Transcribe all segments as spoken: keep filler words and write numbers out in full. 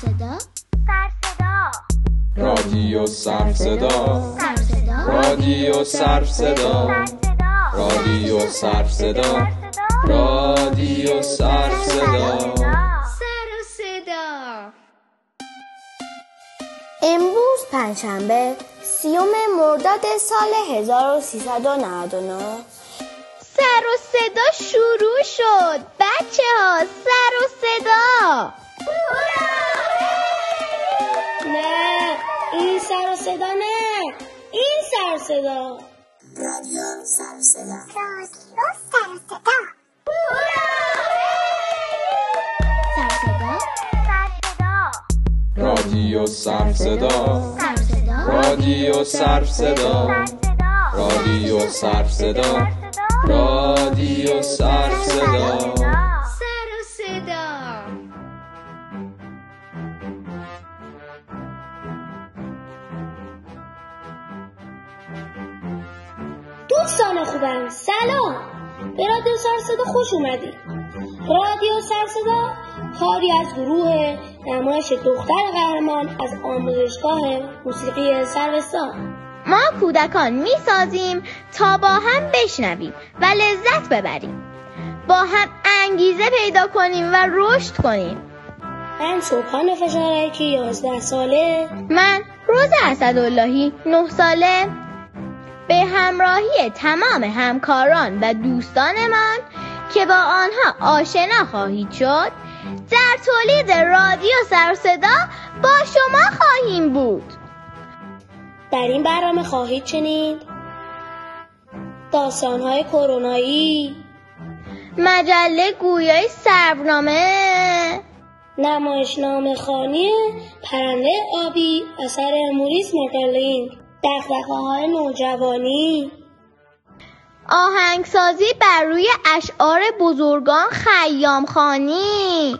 سروصدا رادیو سروصدا رادیو سروصدا رادیو سروصدا رادیو سروصدا امروز پنجشنبه سیوم مرداد سال هزار و سیصد و نود و نه سر و صدا شروع شد. بچه ها سر و صدا نه این سر و صدا نه این سر و صدا رادیو سر و صدا رادیو سر و صدا سر و صدا رادیو سروصدا رادیو سروصدا رادیو سروصدا رادیو سروصدا سروصدا دوستان خوبم سلام. به رادیو سروصدا خوش اومدید. رادیو سروصدا کاری از گروه نمایش دختر قهرمان از آموزشگاه موسیقی سروستان. ما کودکان میسازیم تا با هم بشنویم و لذت ببریم، با هم انگیزه پیدا کنیم و رشد کنیم. من سوکان فشارکی یازده ساله. من روز اسداللهی نه ساله. به همراهی تمام همکاران و دوستانمان که با آنها آشنا خواهید شد در تولید رادیو سروصدا با شما خواهیم بود. در این برنامه خواهید شنید داستان‌های کرونایی، مجله گویای سرونامه، نمایشنامه خوانی پرنده آبی اثر موریس مترلینگ، دغدغه‌های نوجوانی، آهنگسازی بر روی اشعار بزرگان خیام خوانی.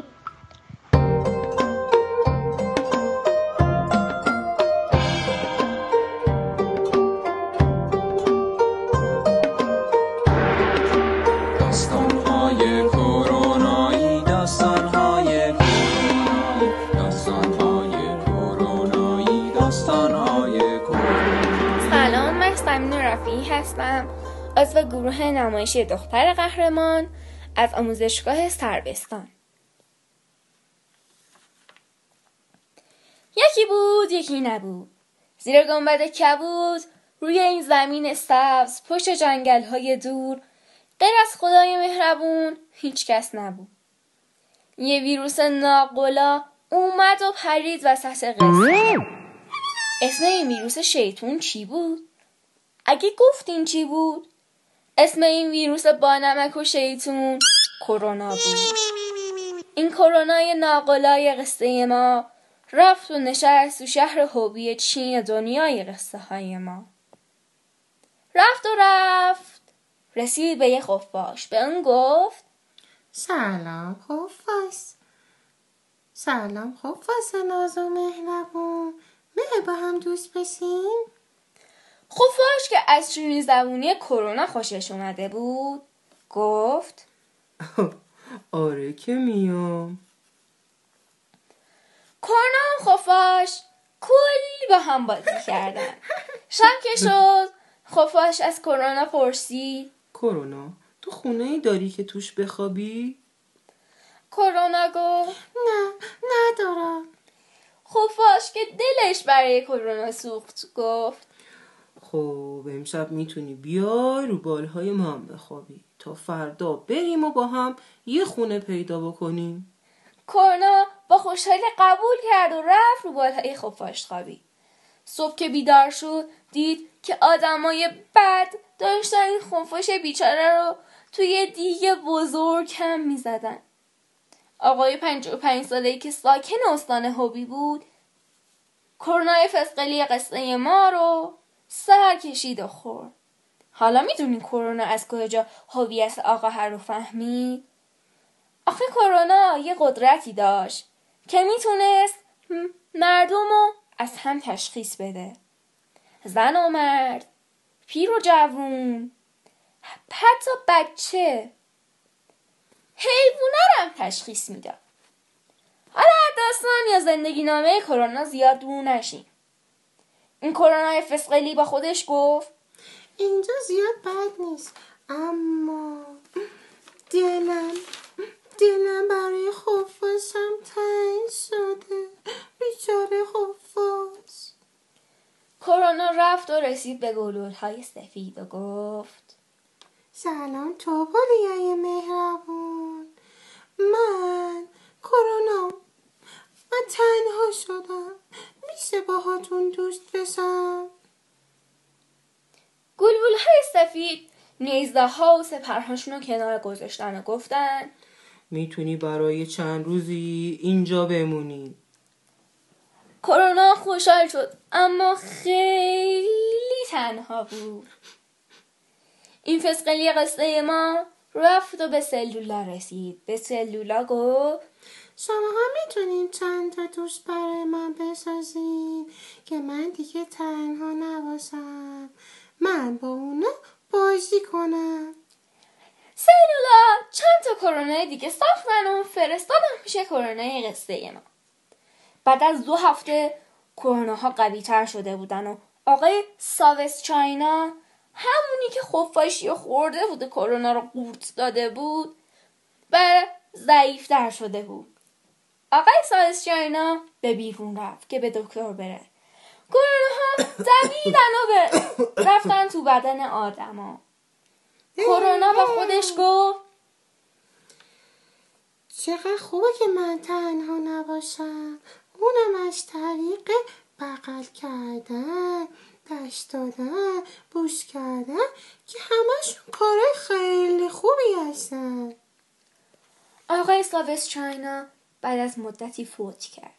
سلام، من سمینو رفیعی هستم، عضو گروه نمایشی دختر قهرمان از آموزشگاه سروستان. یکی بود یکی نبود، زیر گنبد کبود، روی این زمین سبز پشت جنگل‌های دور، غیر از خدای مهربون هیچ کس نبود. یه ویروس ناقلا اومد و پرید وسط قصه. اسم این ویروس شیطون چی بود؟ اگه گفتین چی بود؟ اسم این ویروس با نمک و شیطون کرونا بود. این کرونای ناقلای قصه ما رفت و نشست تو شهر هوبی چین دنیای قصه های ما. رفت و رفت رسید به یه خفاش. به اون گفت سلام خفاش، سلام خفاش ناز و مهربون، می‌خوای با هم دوست بشیم؟ خفاش که از چنین زبونی کرونا خوشش اومده بود گفت آره که میام. کرونا و خفاش کلی با هم بازی کردن. شب که شد خفاش از کرونا پرسید کرونا تو خونه ای داری که توش بخوابی؟ کرونا گفت نه ندارم. خفاش که دلش برای کرونا سوخت گفت خب امشب میتونی بیای رو بالهای ما هم بخوابی تا فردا بریم و با هم یه خونه پیدا بکنیم. کرونا با خوشحالی قبول کرد و رفت رو بالهای خفاش خوابید. صبح که بیدار شد دید که آدمای بد داشتن این خفاش بیچاره رو توی دیگ بزرگ هم میزدن. آقای پنج و پنج سالهی که ساکن استان هوبی بود کرونای فسقلی قصه ما رو سر کشید و خورد. حالا میدونی کرونا از کجا هویت آقا هر رو فهمید؟ آخه کرونا یه قدرتی داشت که میتونست مردم رو از هم تشخیص بده. زن و مرد، پیر و جوون، حتی بچه، حیوونه رو هم تشخیص میداد. حالا داستان یا زندگی نامه کرونا زیاد دور نشیم. این کرونای فسقلی با خودش گفت اینجا زیاد بد نیست، اما دلم دلم برای خفاشم تنگ شده. بیچاره خفاش. کرونا رفت و رسید به گلولهای سفید و گفت سلام تو پلیای مهربون، من کرونا من تنها شدم، میشه باهاتون دوست بشم؟ گلولهای سفید نیزده ها و سپرهاشون رو کنار گذاشتن و گفتن میتونی برای چند روزی اینجا بمونی. کرونا خوشحال شد اما خیلی تنها بود. این فسقلی قصه ما رفت و به سلولا رسید. به سلولا گفت شماها میتونین چند تا دوست برای من بسازین که من دیگه تنها نباشم، من با اونا بازی کنم. سلولا چند تا کرونای دیگه ساختن و فرستادن پیش کرونای قصه ما. بعد از دو هفته کروناها قوی‌تر شده بودن و آقای ساوس چاینا همونی که خفاشی خورده بود و کرونا رو قورت داده بود بره ضعیف‌تر شده بود. آقای ساوس چاینا به بیرون رفت که به دکتر بره. کروناها دویدن و بره. رفتن تو بدن آدما. کرونا با خودش گفت چقدر خوبه که من تنها نباشم، اونم از طریق بغل کردن، دست دادن، بوس کردن که همشون کارای خیلی خوبی هستن. آقای ساوس چاینا بعد از مدتی فوت کرد.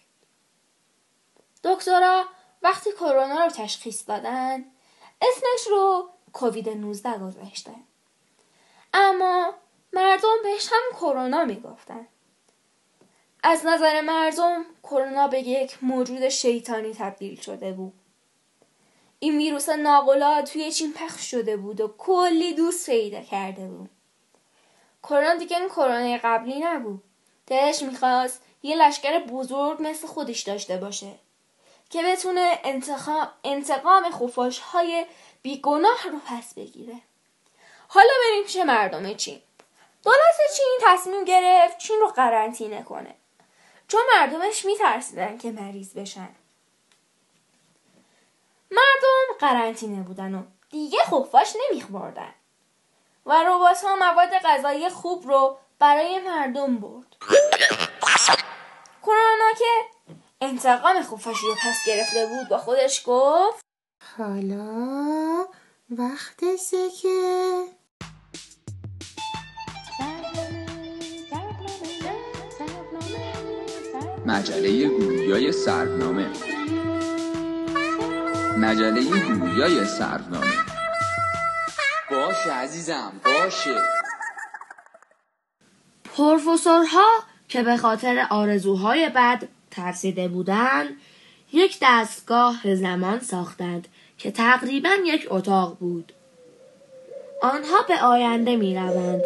دکترها وقتی کرونا رو تشخیص دادن اسمش رو کووید نوزده گذاشتن، اما مردم بهش هم کرونا میگفتن. از نظر مردم کرونا به یک موجود شیطانی تبدیل شده بود. این ویروس ناقلا توی چین پخش شده بود و کلی دوست پیدا کرده بود. کرونا دیگه این کرونای قبلی نبود. دلش میخواست یه لشکر بزرگ مثل خودش داشته باشه که بتونه انتقام, انتقام خفاش‌های بیگناه رو پس بگیره. حالا بریم پیش مردم چین. دولت چین تصمیم گرفت چین رو قرنطینه کنه چون مردمش میترسیدن که مریض بشن. مردم قرنطینه بودن و دیگه خفاش نمیخوردن و ربات ها مواد غذایی خوب رو برای مردم برد. کرونا که انتقام خفاشی رو پس گرفته بود با خودش گفت حالا وقتشه که مجله گویای سرونامه. مجله گویای سرونامه. باشه عزیزم باشه. پروفسورها که به خاطر آرزوهای بد ترسیده بودند یک دستگاه زمان ساختند که تقریباً یک اتاق بود. آنها به آینده می روند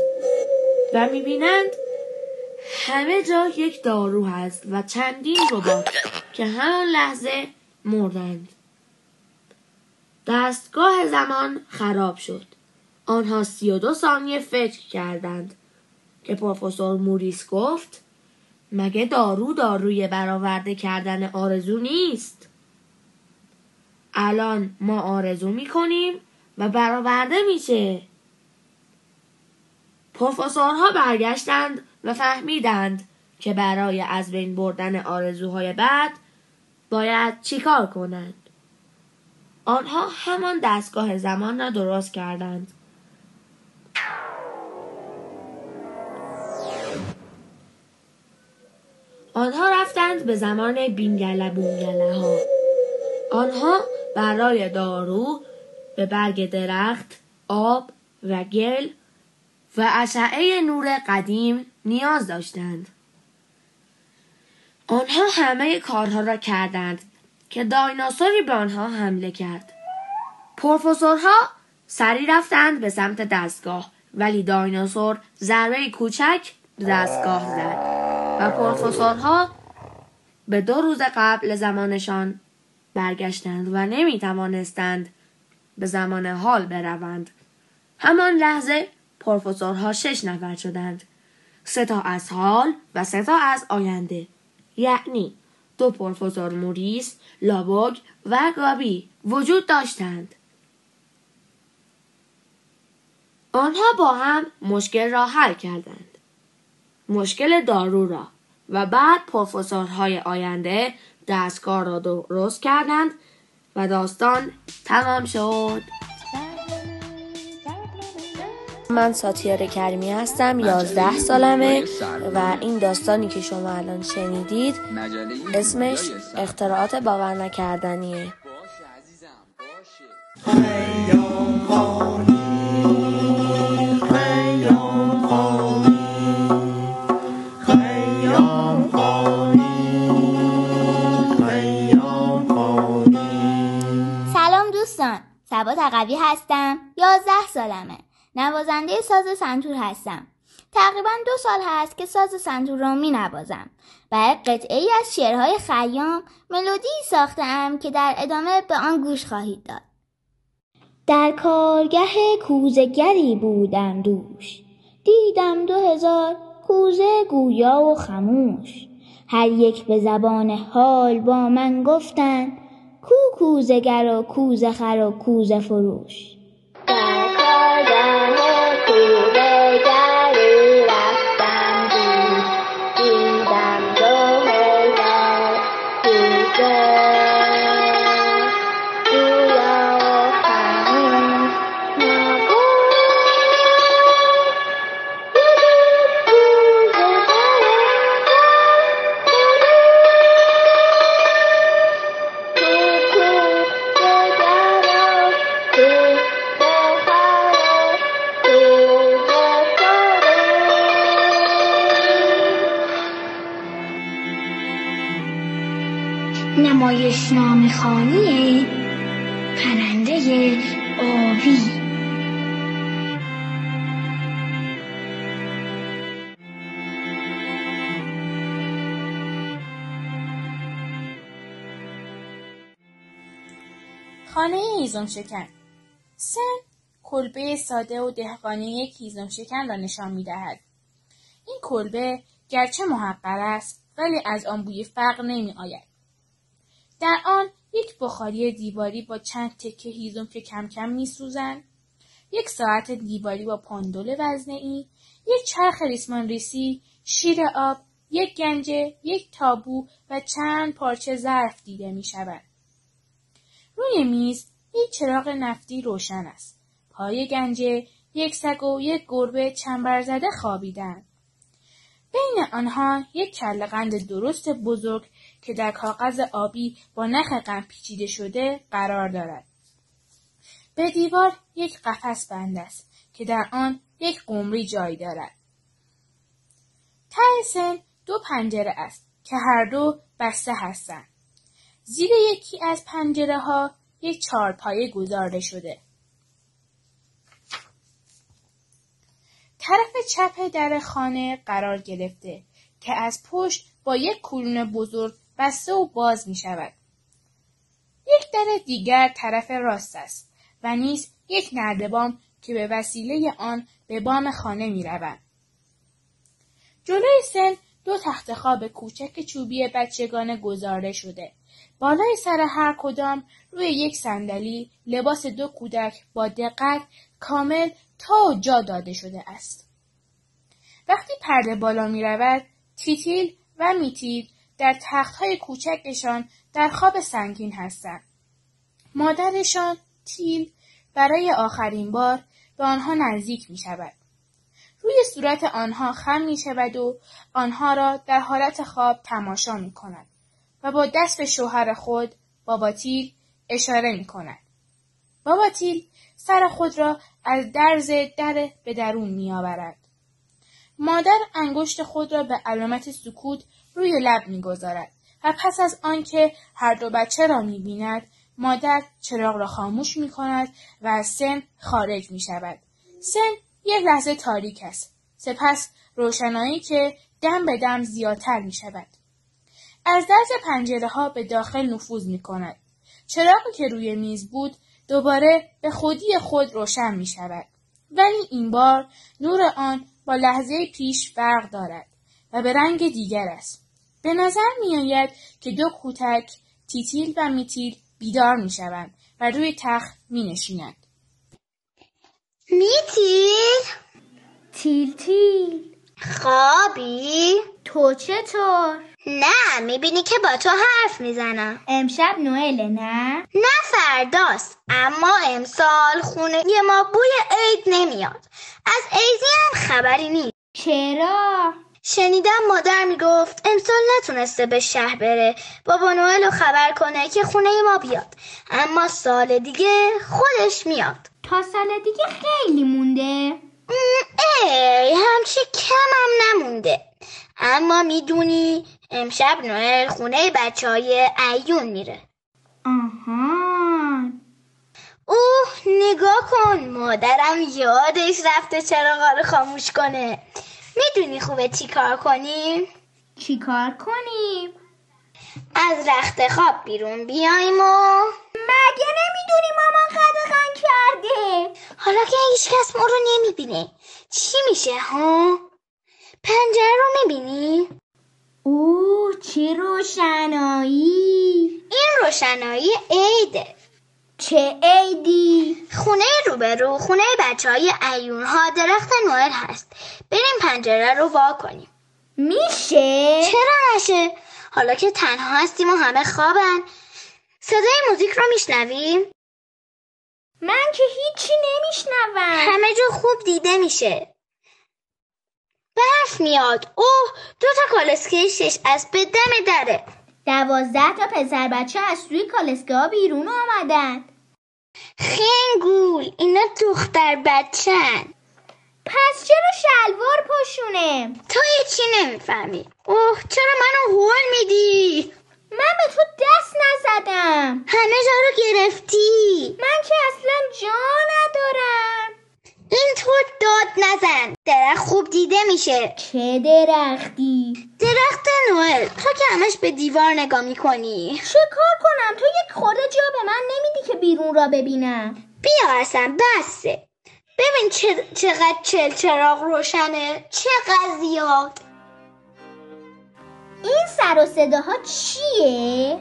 و می بینند همه جا یک دارو هست و چندین ربات که همان لحظه مردند. دستگاه زمان خراب شد. آنها سی و دو ثانیه فکر کردند که پروفسور موریس گفت مگه دارو داروی برآورده کردن آرزو نیست؟ الان ما آرزو میکنیم و برآورده میشه. پروفسورها برگشتند و فهمیدند که برای از بین بردن آرزوهای بد باید چیکار کنند. آنها همان دستگاه زمان را درست کردند. آنها رفتند به زمان بینگله بونگله ها. آنها برای دارو به برگ درخت، آب و گل و اشعه نور قدیم نیاز داشتند. آنها همه کارها را کردند که دایناسوری به آنها حمله کرد. پروفسورها سری رفتند به سمت دستگاه ولی دایناسور ضربه کوچک دستگاه زد و پروفسورها به دو روز قبل زمانشان برگشتند و نمی توانستند به زمان حال بروند. همان لحظه پروفسورها شش نفر شدند. سه تا از حال و سه تا از آینده. یعنی دو پروفسور موریس، لابوگ و گابی وجود داشتند. آنها با هم مشکل را حل کردند. مشکل دارو را. و بعد پروفسورهای آینده دستگاه را درست کردند و داستان تمام شد. من ساتیار کریمی هستم، یازده سالمه و این داستانی که شما الان شنیدید اسمش اختراعات باور نکردنیه. سبا تقوی هستم، یازده سالمه، نوازنده ساز سنتور هستم. تقریبا دو سال هست که ساز سنتور رو می نوازم. برای قطعه‌ای از شعرهای خیام ملودی ساختم که در ادامه به آن گوش خواهید داد. در کارگه کوزه‌گری بودم دوش، دیدم دو هزار کوزه گویا و خموش. هر یک به زبان حال با من گفتند کو کوزه گر و کوزه خر و کوزه فروش. در کارگه کوزه گری رفتم دوش، دیدم دو هزار کوزه گویا و خموش. نگوش بودم کوزه گری نمایش نام خانی پرنده آبی. خانه هیزم شکن. سه کلبه ساده و دهقانی یک هیزم شکن را نشان می دهد. این کلبه گرچه محقر است ولی از آن بوی فقر نمی آید. در آن یک بخاری دیواری با چند تکه هیزم که کم کم می سوزن، یک ساعت دیواری با پاندول وزنه‌ای، یک چرخ ریسمان ریسی، شیر آب، یک گنجه، یک تابو و چند پارچه ظرف دیده می شود. روی میز یک چراغ نفتی روشن است. پای گنجه، یک سگ و یک گربه چنبرزده خوابیدند. بین آنها یک کلقند درست بزرگ که در کاغذ آبی با نخ قند پیچیده شده قرار دارد. به دیوار یک قفس بند است که در آن یک قمری جای دارد. ته سن دو پنجره است که هر دو بسته هستند. زیر یکی از پنجره ها یک چارپایه گذارده شده. طرف چپ در خانه قرار گرفته که از پشت با یک کلون بزرگ بسته و باز می شود. یک در دیگر طرف راست است و نیز یک نردبان که به وسیله آن به بام خانه می روند. جلوی سن دو تخت خواب کوچک چوبی بچگانه گذارده شده. بالای سر هر کدام روی یک صندلی لباس دو کودک با دقت کامل تا جا داده شده است. وقتی پرده بالا می رود، تیتیل و میتیل در تخت‌های کوچکشان در خواب سنگین هستند. مادرشان تیل برای آخرین بار به آنها نزدیک می شود. روی صورت آنها خم می شود و آنها را در حالت خواب تماشا می کند و با دست به شوهر خود بابا تیل اشاره می کند. بابا تیل سر خود را از درز در به درون می آورد. مادر انگشت خود را به علامت سکوت روی لب می گذارد و پس از آنکه هر دو بچه را می بیند، مادر چراغ را خاموش می کند و از سن خارج می شود. سن یک لحظه تاریک است، سپس روشنایی که دم به دم زیادتر می شود. از درز پنجره ها به داخل نفوذ می کند. چراغی که روی میز بود دوباره به خودی خود روشن می شود. ولی این بار نور آن با لحظه پیش فرق دارد و به رنگ دیگر است. به نظر می آید که دو کودک تیتیل و میتیل بیدار می شوند و روی تخت می نشینند. میتیل؟ تیل تیل خوابی؟ تو چطور؟ نه، میبینی که با تو حرف میزنم. امشب نوئله نه؟ نه فرداست، اما امسال خونه یه ما بوی عید نمیاد. از عیدی هم خبری نیست. چرا؟ شنیدم مادر میگفت امسال نتونسته به شهر بره بابا نوئل رو خبر کنه که خونه ما بیاد، اما سال دیگه خودش میاد. تا سال دیگه خیلی مونده. ای همچی کمم نمونده. اما میدونی امشب نوئل خونه بچه های ایون میره. آها. اوه نگاه کن، مادرم یادش رفته چراغا رو خاموش کنه. میدونی خوبه چی کار کنیم؟ چی کار کنیم؟ از رخت خواب بیرون بیاییم و... مگه نمیدونی مامان قدغن کرده؟ حالا که هیچ کس ما رو نمیبینه چی میشه ها؟ پنجره رو میبینی؟ اوه چه روشنایی! این روشنایی عیده. چه عیدی؟ خونه روبرو خونه بچه های ایون ها درخت نوئل هست. بریم پنجره رو وا کنیم. میشه؟ چرا نشه؟ حالا که تنها هستیم و همه خوابن. صدای موزیک رو میشنویم؟ من که هیچی نمیشنوم. همه جا خوب دیده میشه. برف میاد. اوه دو تا کالسکه شش از به دم دره. دوازده تا پسر بچه از توی کالسکه ها بیرون آمدن. خنگول اینا دختر بچه هن. پس چرا شلوار پوشونه؟ تو هیچی نمیفهمی. اوه چرا منو هول میدی؟ من به تو دست نزدم. همه جا رو گرفتی. من که اصلا جا ندارم. اینطور داد نزن، درخت خوب دیده میشه. چه درختی؟ درخت نوئل. تو که همش به دیوار نگاه میکنی. چه کار کنم؟ تو یک خورده جا به من نمیدی که بیرون را ببینم. بیا اصلا بسه. ببین چه... چقدر چل چراغ روشنه، چقدر زیاد. این سر و صداها چیه؟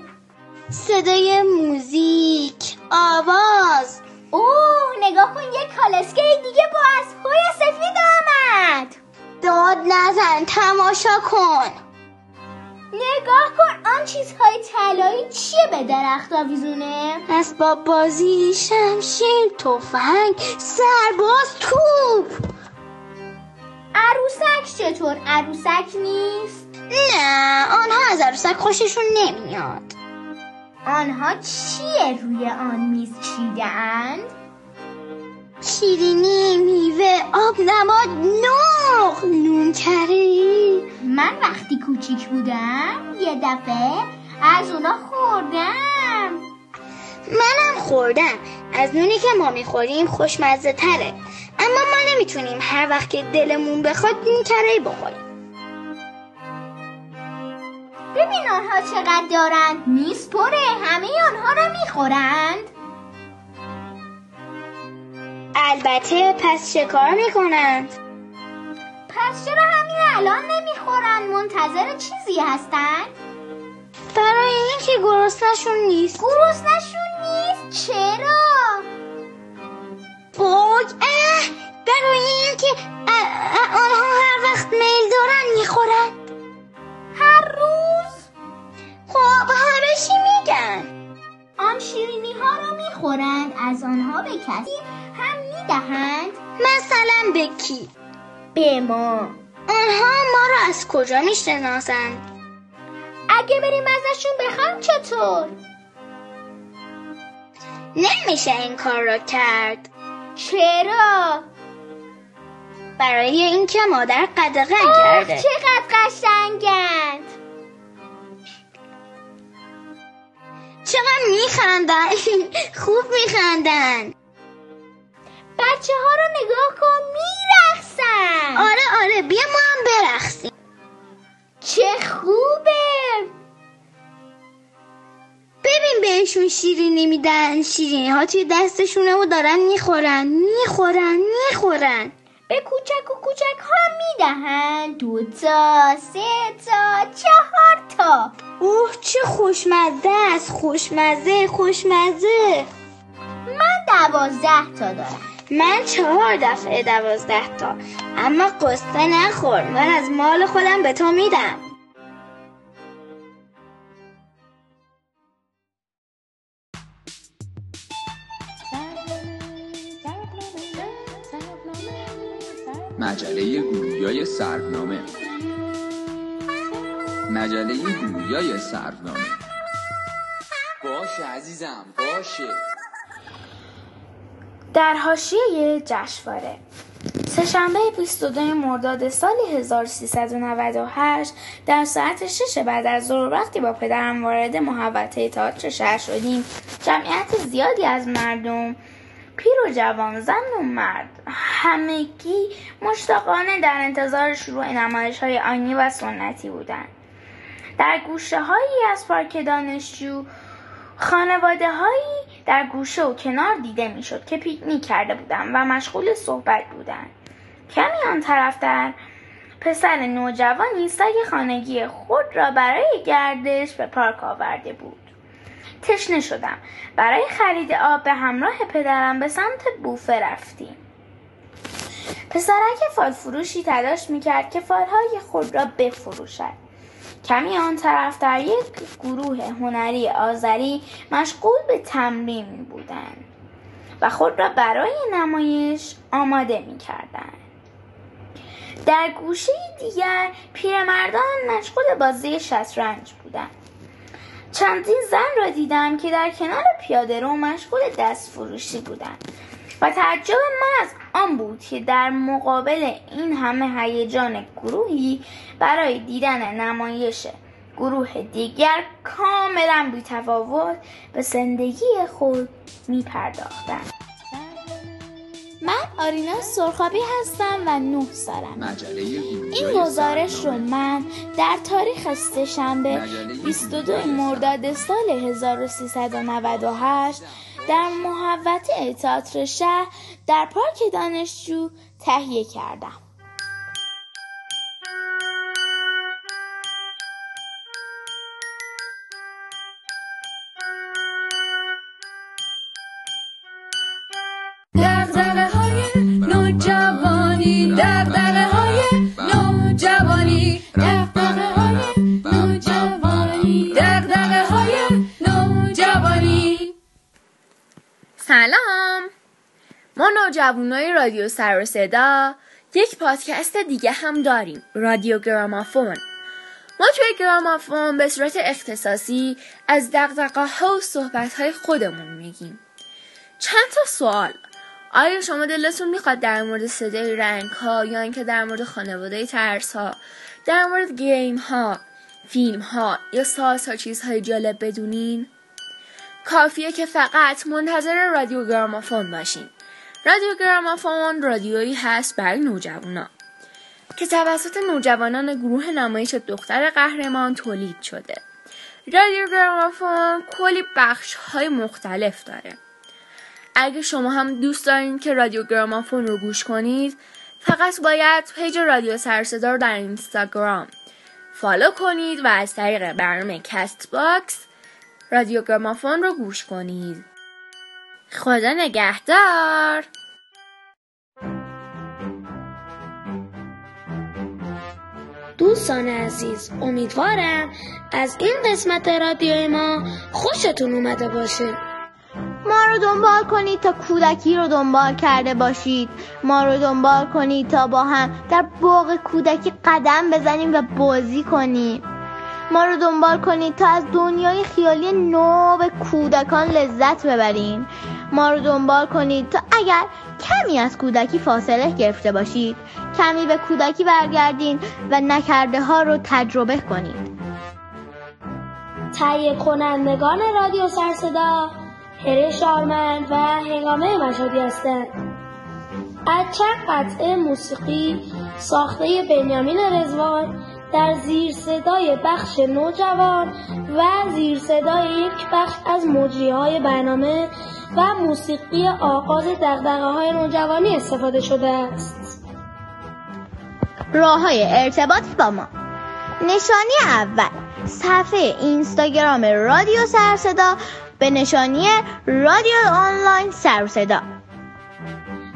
صدای موزیک، آواز. اوه نگاه کن یک کالسکه دیگه با اسب‌های سفید آمد. داد نزن، تماشا کن. نگاه کن آن چیزهای طلایی چیه به درخت آویزونه؟ اسباب بازی، شمشیر، تفنگ، سرباز، توپ. عروسک چطور؟ عروسک نیست؟ نه آنها از عروسک خوششون نمیاد. آنها چیه روی آن میز چیده‌اند؟ شیرینی، میوه، آب نماد، نوخ، نون کری. من وقتی کوچیک بودم یه دفعه از اونا خوردم. منم خوردم. از نونی که ما میخوریم خوشمزه تره، اما ما نمیتونیم هر وقت که دلمون بخواد نون کری بخوریم. ببین آنها چقدر دارند. میز پره، همه آنها را میخورند. البته. پس چه کار میکنند؟ پس چرا همین الان نمیخورند؟ منتظر چیزی هستند؟ برای اینکه گرسنه‌شون نیست. گرسنه‌شون نیست؟ چرا؟ بوگ اه برای اینکه آنها هر وقت میل دارن میخورند. خب همه چی میگن؟ آن شیرینی ها رو میخورند. از آنها به کسی هم میدهند. مثلا به کی؟ به ما. آنها ما رو از کجا میشناسند؟ اگه بریم ازشون بخوام چطور؟ نمیشه این کار رو کرد. چرا؟ برای اینکه مادر قدغن کرده. چقدر قشنگند. چقدر میخندن. خوب میخندن. بچه ها رو نگاه کن میرقصن. آره آره بیا ما هم برقصیم. چه خوبه. بهشون شیرینی میدن، شیرینی ها توی دستشونه و دارن میخورن میخورن میخورن به کوچک و کوچک ها میدهن، دو تا، سه تا، چهار تا. اوه چه خوشمزه است، خوشمزه خوشمزه. من دوازده تا دارم. من چهار دفعه دوازده تا. اما قصه نخور، من از مال خودم به تو میدم. مجله گویای سرونامه. مجله گویای سرونامه. باشه عزیزم باشه. در حاشیه جشنواره. سه‌شنبه بیست و دوم مرداد سال هزار و سیصد و نود و هشت در ساعت شش بعد از ظهر وقتی با پدرم وارد محوطه تئاتر شهر شدیم، جمعیت زیادی از مردم، پیر و جوان، زن و مرد، همگی مشتاقانه در انتظار شروع نمایش‌های آیینی و سنتی بودند. در گوشه‌هایی از پارک دانشجو، خانواده‌هایی در گوشه و کنار دیده می‌شد که پیکنیک کرده بودند و مشغول صحبت بودند. کمی آن طرفتر پسر نوجوانی سگ خانگی خود را برای گردش به پارک آورده بود. تشنه شدم. برای خرید آب به همراه پدرم به سمت بوفه رفتیم. پسرک فال فروشی تلاش میکرد که فالهای خود را بفروشد. کمی آن طرفتر یک گروه هنری آذری مشغول به تمرین بودند و خود را برای نمایش آماده میکردند. در گوشه دیگر پیرمردان مشغول بازی شطرنج بودند. چندین زن را دیدم که در کنار پیاده رو مشغول دست فروشی بودند و تعجب من از آن بود که در مقابل این همه هیجان گروهی برای دیدن نمایش گروه دیگر کاملا بی تفاوت به زندگی خود می پرداختم. من آرینا سرخابی هستم و نه سالم. این گزارش رو من در تاریخ سه‌شنبه بیست و دوم مرداد سال هزار و سیصد و نود و هشت در محوطه تئاتر شهر در پارک دانشجو تهیه کردم. سلام، ما نوجوانای رادیو سروصدا یک پادکست دیگه هم داریم، رادیو گرامافون. ما توی گرامافون به صورت اختصاصی از دغدغه‌ها و صحبت‌های خودمون میگیم. چند تا سوال. آیا شما دلتون میخواد در مورد صدای رنگ‌ها یا اینکه در مورد خانواده ترس‌ها، در مورد گیم‌ها، فیلم‌ها یا سازها چیزهای جالب بدونین؟ کافیه که فقط منتظر رادیو گرامافون باشین. رادیو گرامافون رادیویی هست برای نوجوانا که توسط نوجوانان گروه نمایش دختر قهرمان تولید شده. رادیو گرامافون کلی بخش‌های مختلف داره. اگه شما هم دوست دارین که رادیو گرامافون رو گوش کنید، فقط باید پیج رادیو سروصدا رو در اینستاگرام فالو کنید و از طریق برنامه کست باکس رادیو گرامافون رو گوش کنید. خدا نگهدار. دوستان عزیز، امیدوارم از این قسمت رادیوی ما خوشتون اومده باشه. ما رو دنبال کنید تا کودکی رو دنبال کرده باشید. ما رو دنبال کنید تا با هم در باغ کودکی قدم بزنیم و بازی کنیم. ما رو دنبال کنید تا از دنیای خیالی نو به کودکان لذت ببریم. ما رو دنبال کنید تا اگر کمی از کودکی فاصله گرفته باشید، کمی به کودکی برگردین و نکرده ها رو تجربه کنید. تهیه کنندگان رادیو سروصدا هره شارمند و هنگامه مشهدی هستند. از چند قطعه موسیقی ساخته بنیامین رضوان در زیر صدای بخش نوجوان و زیر صدای یک بخش از مجریهای برنامه و موسیقی آغاز دغدغه‌های نوجوانی استفاده شده است. راه‌های ارتباط با ما. نشانی اول، صفحه اینستاگرام رادیو سروصدا به نشانی رادیو آنلاین سروصدا.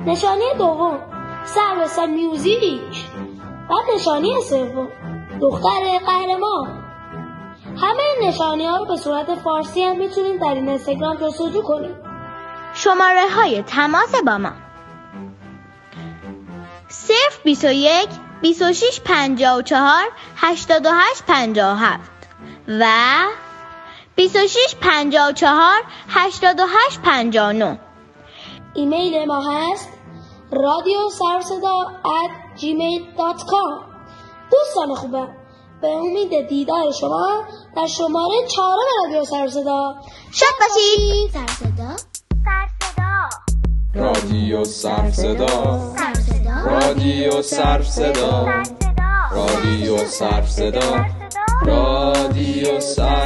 نشانی دوم، سروصدا میوزیک. و نشانی سوم، دختر قهرمان. همه نشانی ها رو به صورت فارسی هم میتونید در این اینستاگرام جستجو کنید. شماره های تماس با ما: صفر بیست و یک بیست و شش پنجاه و چهار هشتاد و هشت پنجاه و هفت و بیست و شش پنجاه و چهار هشتاد و هشت پنجاه و نه. ایمیل ما هست رادیو سروصدا ات جیمیل دات کام. دوستان خوبم، به امید دیدار شما در شماره چهارم رادیو سروصدا. شاد باشید. سروصدا سروصدا رادیو سروصدا سروصدا رادیو سروصدا سروصدا رادیو سروصدا رادیو سروصدا.